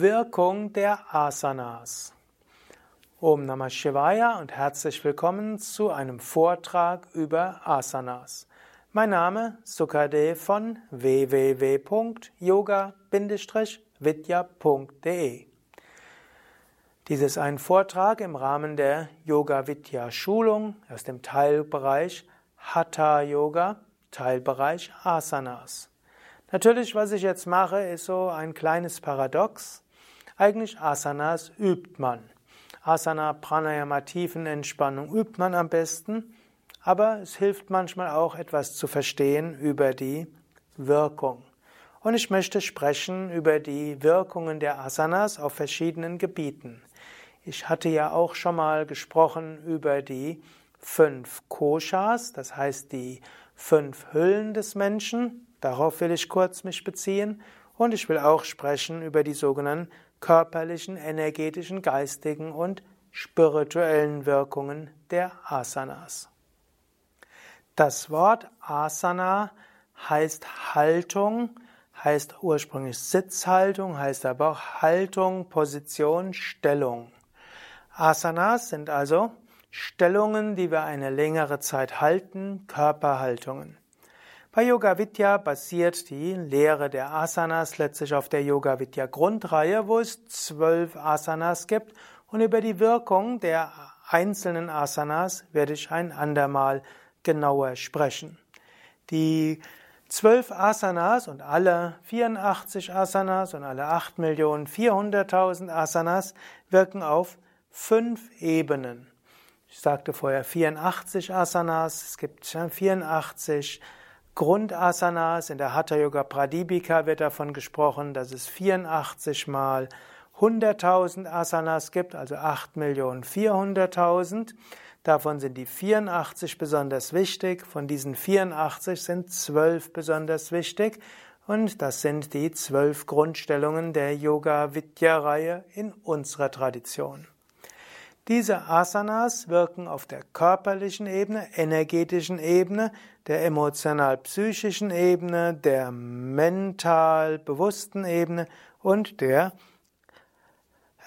Wirkung der Asanas. Om Namah Shivaya und herzlich willkommen zu einem Vortrag über Asanas. Mein Name Sukadeh von www.yoga-vidya.de. Dies ist ein Vortrag im Rahmen der Yoga Vidya Schulung aus dem Teilbereich Hatha Yoga, Teilbereich Asanas. Natürlich, was ich jetzt mache, ist so ein kleines Paradox. Eigentlich Asanas übt man. Asana, Pranayama, Tiefenentspannung übt man am besten, aber es hilft manchmal auch, etwas zu verstehen über die Wirkung. Und ich möchte sprechen über die Wirkungen der Asanas auf verschiedenen Gebieten. Ich hatte ja auch schon mal gesprochen über die 5 Koshas, das heißt die 5 Hüllen des Menschen. Darauf will ich kurz mich beziehen und ich will auch sprechen über die sogenannten körperlichen, energetischen, geistigen und spirituellen Wirkungen der Asanas. Das Wort Asana heißt Haltung, heißt ursprünglich Sitzhaltung, heißt aber auch Haltung, Position, Stellung. Asanas sind also Stellungen, die wir eine längere Zeit halten, Körperhaltungen. Bei Yoga Vidya basiert die Lehre der Asanas letztlich auf der Yoga Vidya Grundreihe, wo es 12 Asanas gibt, und über die Wirkung der einzelnen Asanas werde ich ein andermal genauer sprechen. Die 12 Asanas und alle 84 Asanas und alle 8.400.000 Asanas wirken auf 5 Ebenen. Ich sagte vorher 84 Asanas, es gibt 84 Grundasanas, in der Hatha-Yoga-Pradipika wird davon gesprochen, dass es 84 mal 100.000 Asanas gibt, also 8.400.000. Davon sind die 84 besonders wichtig, von diesen 84 sind 12 besonders wichtig und das sind die 12 Grundstellungen der Yoga-Vidya-Reihe in unserer Tradition. Diese Asanas wirken auf der körperlichen Ebene, energetischen Ebene, der emotional-psychischen Ebene, der mental-bewussten Ebene und der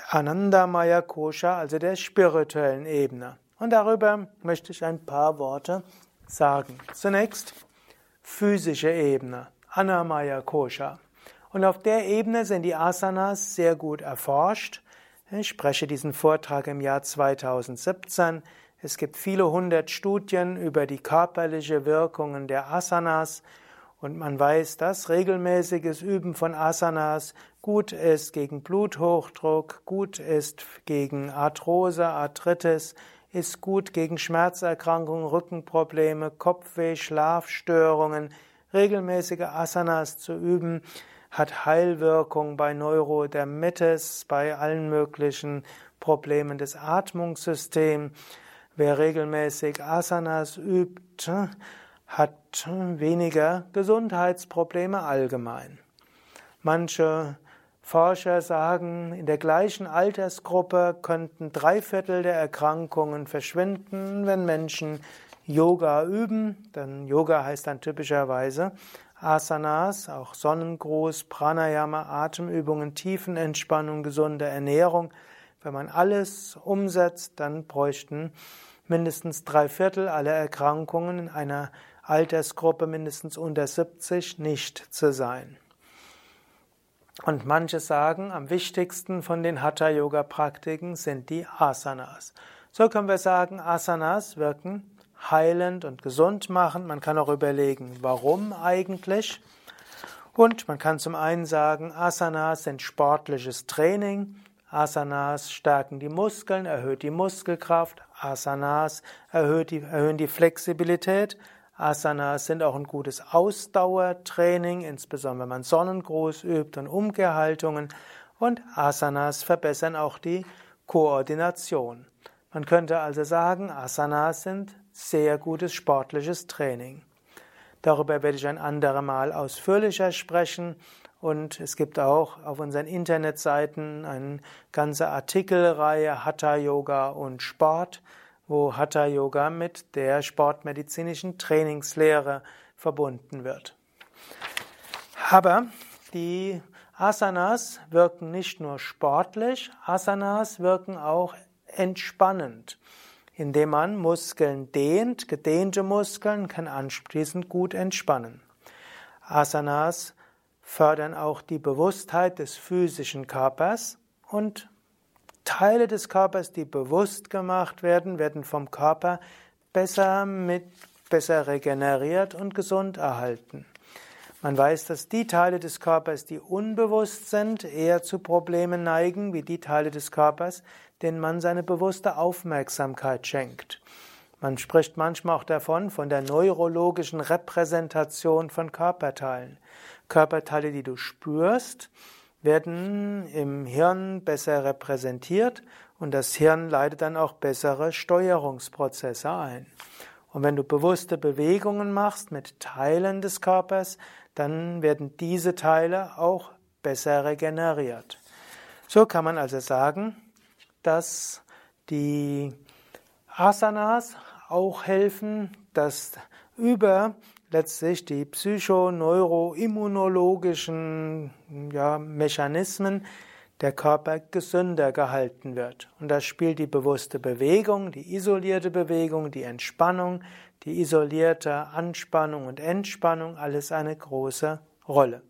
Anandamaya-Kosha, also der spirituellen Ebene. Und darüber möchte ich ein paar Worte sagen. Zunächst physische Ebene, Anamaya-Kosha. Und auf der Ebene sind die Asanas sehr gut erforscht. Ich spreche diesen Vortrag im Jahr 2017. Es gibt viele 100 Studien über die körperliche Wirkungen der Asanas und man weiß, dass regelmäßiges Üben von Asanas gut ist gegen Bluthochdruck, gut ist gegen Arthrose, Arthritis, ist gut gegen Schmerzerkrankungen, Rückenprobleme, Kopfweh, Schlafstörungen. Regelmäßige Asanas zu üben hat Heilwirkung bei Neurodermitis, bei allen möglichen Problemen des Atmungssystems. Wer regelmäßig Asanas übt, hat weniger Gesundheitsprobleme allgemein. Manche Forscher sagen, in der gleichen Altersgruppe könnten 3/4 der Erkrankungen verschwinden, wenn Menschen Yoga üben. Denn Yoga heißt dann typischerweise Asanas, auch Sonnengruß, Pranayama, Atemübungen, Tiefenentspannung, gesunde Ernährung. Wenn man alles umsetzt, dann bräuchten mindestens 3/4 aller Erkrankungen in einer Altersgruppe mindestens unter 70 nicht zu sein. Und manche sagen, am wichtigsten von den Hatha-Yoga-Praktiken sind die Asanas. So können wir sagen, Asanas wirken heilend und gesund machen. Man kann auch überlegen, warum eigentlich. Und man kann zum einen sagen, Asanas sind sportliches Training. Asanas stärken die Muskeln, erhöht die Muskelkraft. Asanas erhöhen die Flexibilität. Asanas sind auch ein gutes Ausdauertraining, insbesondere wenn man Sonnengruß übt und Umkehrhaltungen. Und Asanas verbessern auch die Koordination. Man könnte also sagen, Asanas sind sehr gutes sportliches Training. Darüber werde ich ein andermal ausführlicher sprechen und es gibt auch auf unseren Internetseiten eine ganze Artikelreihe Hatha-Yoga und Sport, wo Hatha-Yoga mit der sportmedizinischen Trainingslehre verbunden wird. Aber die Asanas wirken nicht nur sportlich, Asanas wirken auch entspannend. Indem man Muskeln dehnt, gedehnte Muskeln kann anschließend gut entspannen. Asanas fördern auch die Bewusstheit des physischen Körpers und Teile des Körpers, die bewusst gemacht werden, werden vom Körper besser regeneriert und gesund erhalten. Man weiß, dass die Teile des Körpers, die unbewusst sind, eher zu Problemen neigen, wie die Teile des Körpers, denen man seine bewusste Aufmerksamkeit schenkt. Man spricht manchmal auch davon, von der neurologischen Repräsentation von Körperteilen. Körperteile, die du spürst, werden im Hirn besser repräsentiert und das Hirn leitet dann auch bessere Steuerungsprozesse ein. Und wenn du bewusste Bewegungen machst mit Teilen des Körpers, dann werden diese Teile auch besser regeneriert. So kann man also sagen, dass die Asanas auch helfen, dass über letztlich die psychoneuroimmunologischen Mechanismen der Körper gesünder gehalten wird. Und da spielt die bewusste Bewegung, die isolierte Bewegung, die Entspannung, die isolierte Anspannung und Entspannung alles eine große Rolle.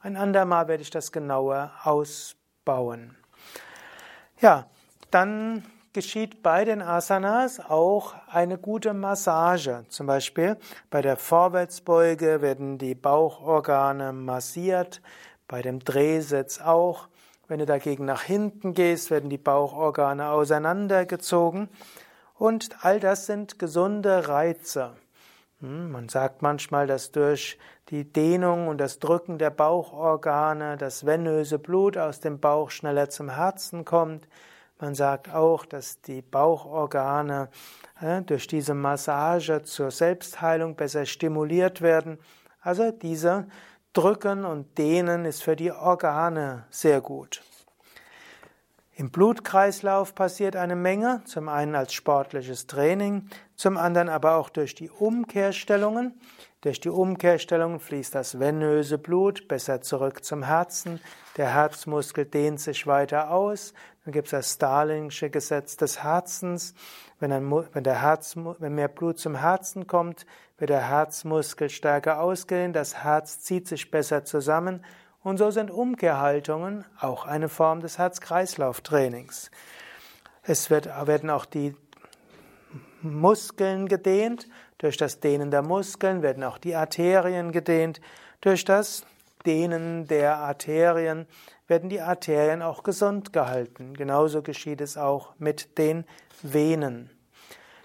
Ein andermal werde ich das genauer ausbauen. Ja, dann geschieht bei den Asanas auch eine gute Massage. Zum Beispiel bei der Vorwärtsbeuge werden die Bauchorgane massiert, bei dem Drehsitz auch. Wenn du dagegen nach hinten gehst, werden die Bauchorgane auseinandergezogen. Und all das sind gesunde Reize. Man sagt manchmal, dass durch die Dehnung und das Drücken der Bauchorgane das venöse Blut aus dem Bauch schneller zum Herzen kommt. Man sagt auch, dass die Bauchorgane durch diese Massage zur Selbstheilung besser stimuliert werden. Also diese Drücken und Dehnen ist für die Organe sehr gut. Im Blutkreislauf passiert eine Menge, zum einen als sportliches Training, zum anderen aber auch durch die Umkehrstellungen. Durch die Umkehrstellungen fließt das venöse Blut besser zurück zum Herzen, der Herzmuskel dehnt sich weiter aus, dann gibt es das Starlingsche Gesetz des Herzens. Wenn mehr Blut zum Herzen kommt, wird der Herzmuskel stärker ausgedehnt, das Herz zieht sich besser zusammen. Und so sind Umkehrhaltungen auch eine Form des Herz-Kreislauf-Trainings. Es werden auch die Muskeln gedehnt. Durch das Dehnen der Muskeln werden auch die Arterien gedehnt. Durch das Dehnen der Arterien werden die Arterien auch gesund gehalten. Genauso geschieht es auch mit den Venen.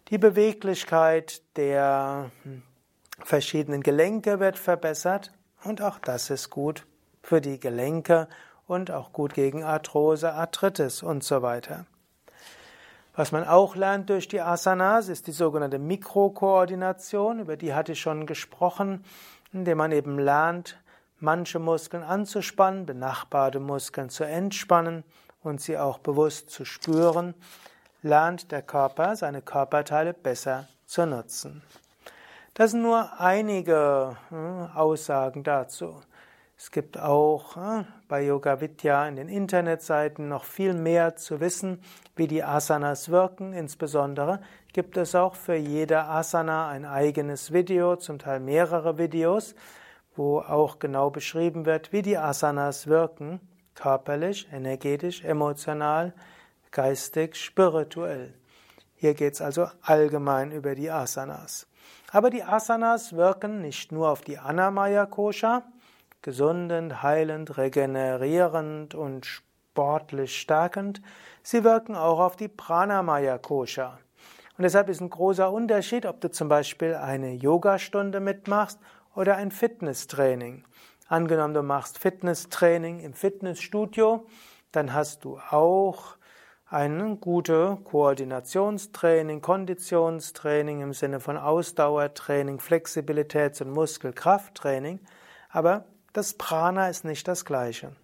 Die Beweglichkeit der verschiedenen Gelenke wird verbessert. Und auch das ist gut für die Gelenke und auch gut gegen Arthrose, Arthritis und so weiter. Was man auch lernt durch die Asanas ist die sogenannte Mikrokoordination, über die hatte ich schon gesprochen, indem man eben lernt, manche Muskeln anzuspannen, benachbarte Muskeln zu entspannen und sie auch bewusst zu spüren, lernt der Körper, seine Körperteile besser zu nutzen. Das sind nur einige Aussagen dazu. Es gibt auch bei Yoga Vidya in den Internetseiten noch viel mehr zu wissen, wie die Asanas wirken. Insbesondere gibt es auch für jede Asana ein eigenes Video, zum Teil mehrere Videos, wo auch genau beschrieben wird, wie die Asanas wirken, körperlich, energetisch, emotional, geistig, spirituell. Hier geht es also allgemein über die Asanas. Aber die Asanas wirken nicht nur auf die Anamaya-Kosha, gesundend, heilend, regenerierend und sportlich stärkend. Sie wirken auch auf die Pranamaya-Kosha. Und deshalb ist ein großer Unterschied, ob du zum Beispiel eine Yogastunde mitmachst oder ein Fitnesstraining. Angenommen, du machst Fitnesstraining im Fitnessstudio, dann hast du auch ein gutes Koordinationstraining, Konditionstraining im Sinne von Ausdauertraining, Flexibilitäts- und Muskelkrafttraining. Aber das Prana ist nicht das Gleiche.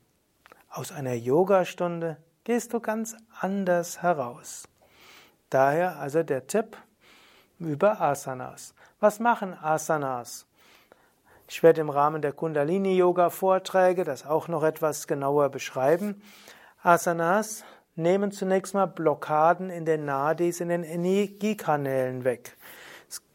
Aus einer Yogastunde gehst du ganz anders heraus. Daher also der Tipp über Asanas. Was machen Asanas? Ich werde im Rahmen der Kundalini-Yoga-Vorträge das auch noch etwas genauer beschreiben. Asanas nehmen zunächst mal Blockaden in den Nadis, in den Energiekanälen weg.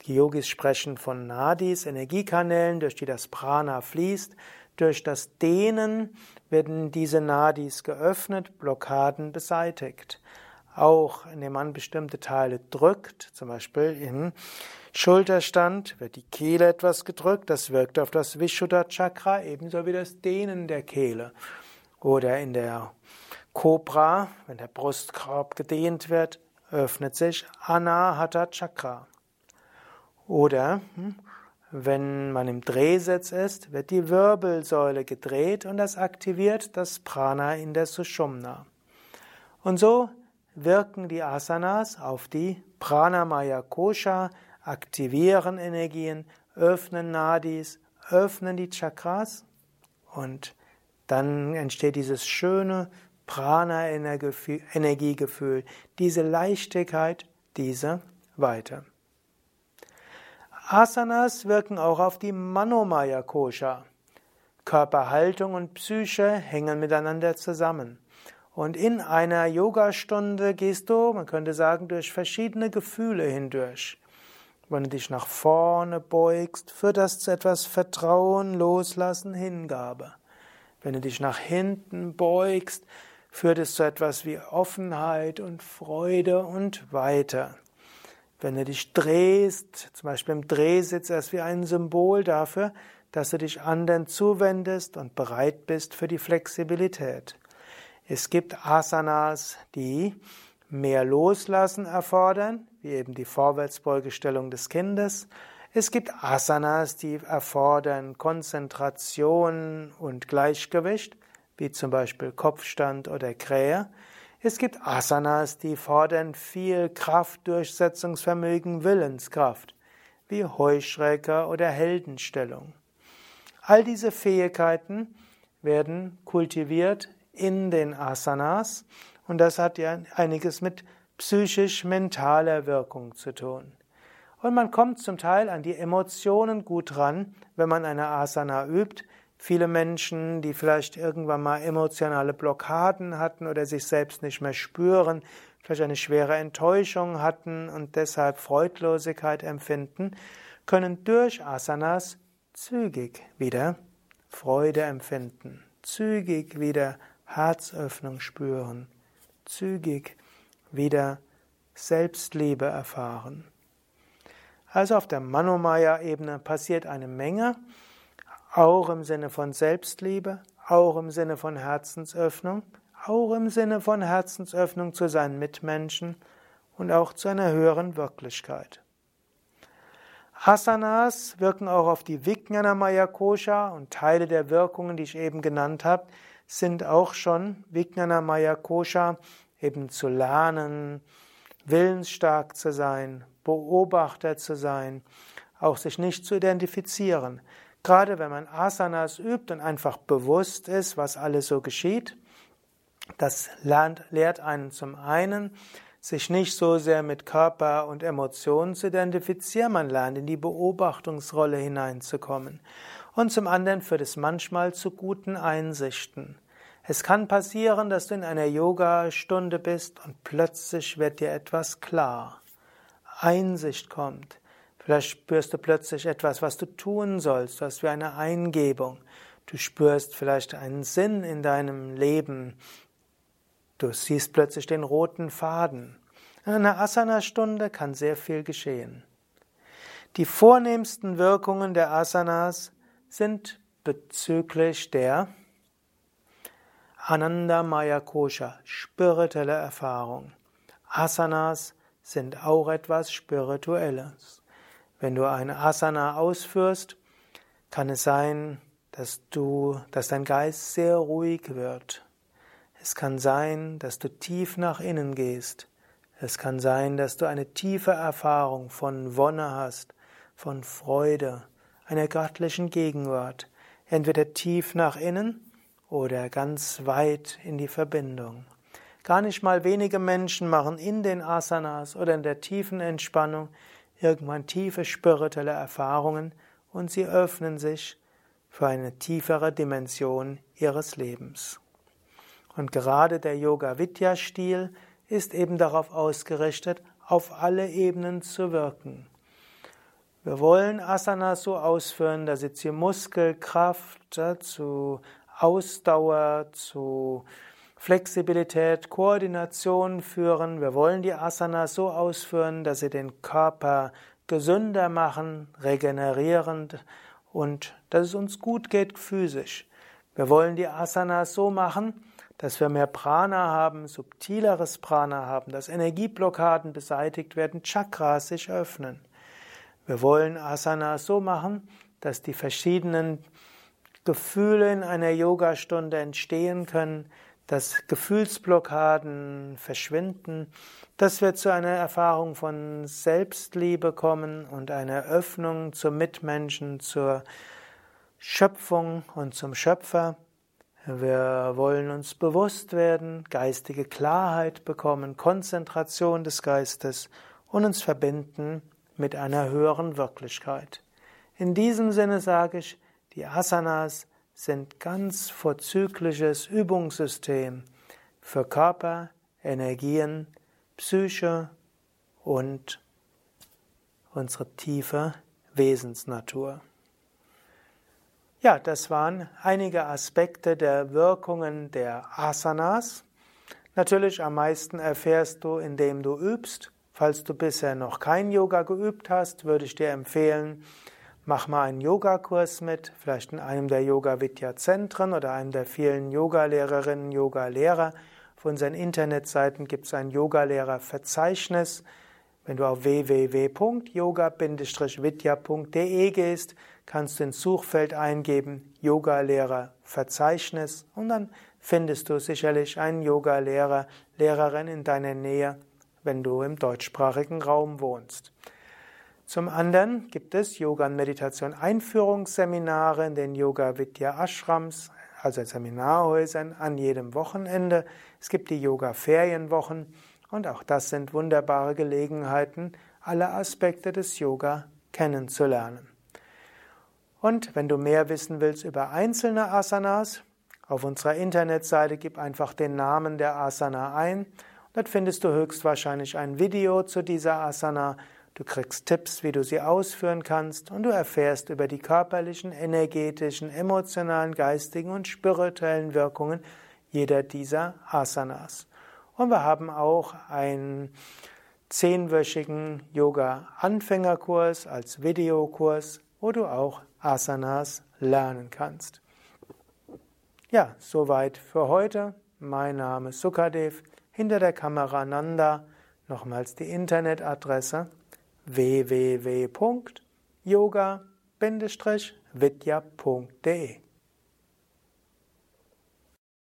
Die Yogis sprechen von Nadis, Energiekanälen, durch die das Prana fließt. Durch das Dehnen werden diese Nadis geöffnet, Blockaden beseitigt. Auch indem man bestimmte Teile drückt, zum Beispiel im Schulterstand wird die Kehle etwas gedrückt, das wirkt auf das Vishuddha Chakra, ebenso wie das Dehnen der Kehle. Oder in der Kobra, wenn der Brustkorb gedehnt wird, öffnet sich Anahata Chakra. Oder wenn man im Drehsitz ist, wird die Wirbelsäule gedreht und das aktiviert das Prana in der Sushumna. Und so wirken die Asanas auf die Pranamaya-Kosha, aktivieren Energien, öffnen Nadis, öffnen die Chakras und dann entsteht dieses schöne Prana-Energiegefühl, diese Leichtigkeit, diese Weite. Asanas wirken auch auf die Manomaya-Kosha. Körperhaltung und Psyche hängen miteinander zusammen. Und in einer Yogastunde gehst du, man könnte sagen, durch verschiedene Gefühle hindurch. Wenn du dich nach vorne beugst, führt das zu etwas Vertrauen, Loslassen, Hingabe. Wenn du dich nach hinten beugst, führt es zu etwas wie Offenheit und Freude und Weite. Wenn du dich drehst, zum Beispiel im Drehsitz, ist wie ein Symbol dafür, dass du dich anderen zuwendest und bereit bist für die Flexibilität. Es gibt Asanas, die mehr Loslassen erfordern, wie eben die Vorwärtsbeugestellung des Kindes. Es gibt Asanas, die erfordern Konzentration und Gleichgewicht, wie zum Beispiel Kopfstand oder Krähe. Es gibt Asanas, die fordern viel Kraft, Durchsetzungsvermögen, Willenskraft, wie Heuschrecker oder Heldenstellung. All diese Fähigkeiten werden kultiviert in den Asanas und das hat ja einiges mit psychisch-mentaler Wirkung zu tun. Und man kommt zum Teil an die Emotionen gut ran, wenn man eine Asana übt. Viele Menschen, die vielleicht irgendwann mal emotionale Blockaden hatten oder sich selbst nicht mehr spüren, vielleicht eine schwere Enttäuschung hatten und deshalb Freudlosigkeit empfinden, können durch Asanas zügig wieder Freude empfinden, zügig wieder Herzöffnung spüren, zügig wieder Selbstliebe erfahren. Also auf der Manomaya-Ebene passiert eine Menge, auch im Sinne von Selbstliebe, auch im Sinne von Herzensöffnung, auch im Sinne von Herzensöffnung zu seinen Mitmenschen und auch zu einer höheren Wirklichkeit. Asanas wirken auch auf die Vignana Mayakosha und Teile der Wirkungen, die ich eben genannt habe, sind auch schon Vignana Mayakosha, eben zu lernen, willensstark zu sein, Beobachter zu sein, auch sich nicht zu identifizieren. Gerade wenn man Asanas übt und einfach bewusst ist, was alles so geschieht, das lehrt einen zum einen, sich nicht so sehr mit Körper und Emotionen zu identifizieren, man lernt in die Beobachtungsrolle hineinzukommen. Und zum anderen führt es manchmal zu guten Einsichten. Es kann passieren, dass du in einer Yoga-Stunde bist und plötzlich wird dir etwas klar. Einsicht kommt. Vielleicht spürst du plötzlich etwas, was du tun sollst, was wie eine Eingebung. Du spürst vielleicht einen Sinn in deinem Leben. Du siehst plötzlich den roten Faden. In einer Asana-Stunde kann sehr viel geschehen. Die vornehmsten Wirkungen der Asanas sind bezüglich der Anandamaya-Kosha, spirituelle Erfahrung. Asanas sind auch etwas Spirituelles. Wenn du eine Asana ausführst, kann es sein, dass dein Geist sehr ruhig wird. Es kann sein, dass du tief nach innen gehst. Es kann sein, dass du eine tiefe Erfahrung von Wonne hast, von Freude, einer göttlichen Gegenwart. Entweder tief nach innen oder ganz weit in die Verbindung. Gar nicht mal wenige Menschen machen in den Asanas oder in der tiefen Entspannung irgendwann tiefe spirituelle Erfahrungen und sie öffnen sich für eine tiefere Dimension ihres Lebens. Und gerade der Yoga-Vidya-Stil ist eben darauf ausgerichtet, auf alle Ebenen zu wirken. Wir wollen Asanas so ausführen, dass sie zu Muskelkraft, zu Ausdauer, zu Flexibilität, Koordination führen. Wir wollen die Asanas so ausführen, dass sie den Körper gesünder machen, regenerierend und dass es uns gut geht physisch. Wir wollen die Asanas so machen, dass wir mehr Prana haben, subtileres Prana haben, dass Energieblockaden beseitigt werden, Chakras sich öffnen. Wir wollen Asanas so machen, dass die verschiedenen Gefühle in einer Yogastunde entstehen können, dass Gefühlsblockaden verschwinden, dass wir zu einer Erfahrung von Selbstliebe kommen und einer Öffnung zum Mitmenschen, zur Schöpfung und zum Schöpfer. Wir wollen uns bewusst werden, geistige Klarheit bekommen, Konzentration des Geistes und uns verbinden mit einer höheren Wirklichkeit. In diesem Sinne sage ich, die Asanas sind ganz vorzügliches Übungssystem für Körper, Energien, Psyche und unsere tiefe Wesensnatur. Ja, das waren einige Aspekte der Wirkungen der Asanas. Natürlich am meisten erfährst du, indem du übst. Falls du bisher noch kein Yoga geübt hast, würde ich dir empfehlen, mach mal einen Yogakurs mit, vielleicht in einem der Yoga-Vidya-Zentren oder einem der vielen Yogalehrerinnen, Yogalehrer. Auf unseren Internetseiten gibt es ein Yogalehrerverzeichnis. Wenn du auf www.yoga-vidya.de gehst, kannst du ins Suchfeld eingeben Yogalehrer-Verzeichnis und dann findest du sicherlich einen Yogalehrer, Lehrerin in deiner Nähe, wenn du im deutschsprachigen Raum wohnst. Zum anderen gibt es Yoga- und Meditation-Einführungsseminare in den Yoga-Vidya-Ashrams, also Seminarhäusern, an jedem Wochenende. Es gibt die Yoga-Ferienwochen und auch das sind wunderbare Gelegenheiten, alle Aspekte des Yoga kennenzulernen. Und wenn du mehr wissen willst über einzelne Asanas, auf unserer Internetseite gib einfach den Namen der Asana ein. Dort findest du höchstwahrscheinlich ein Video zu dieser Asana. Du kriegst Tipps, wie du sie ausführen kannst und du erfährst über die körperlichen, energetischen, emotionalen, geistigen und spirituellen Wirkungen jeder dieser Asanas. Und wir haben auch einen 10-wöchigen Yoga-Anfängerkurs als Videokurs, wo du auch Asanas lernen kannst. Ja, soweit für heute. Mein Name ist Sukadev. Hinter der Kamera Nanda, nochmals die Internetadresse www.yoga-vidya.de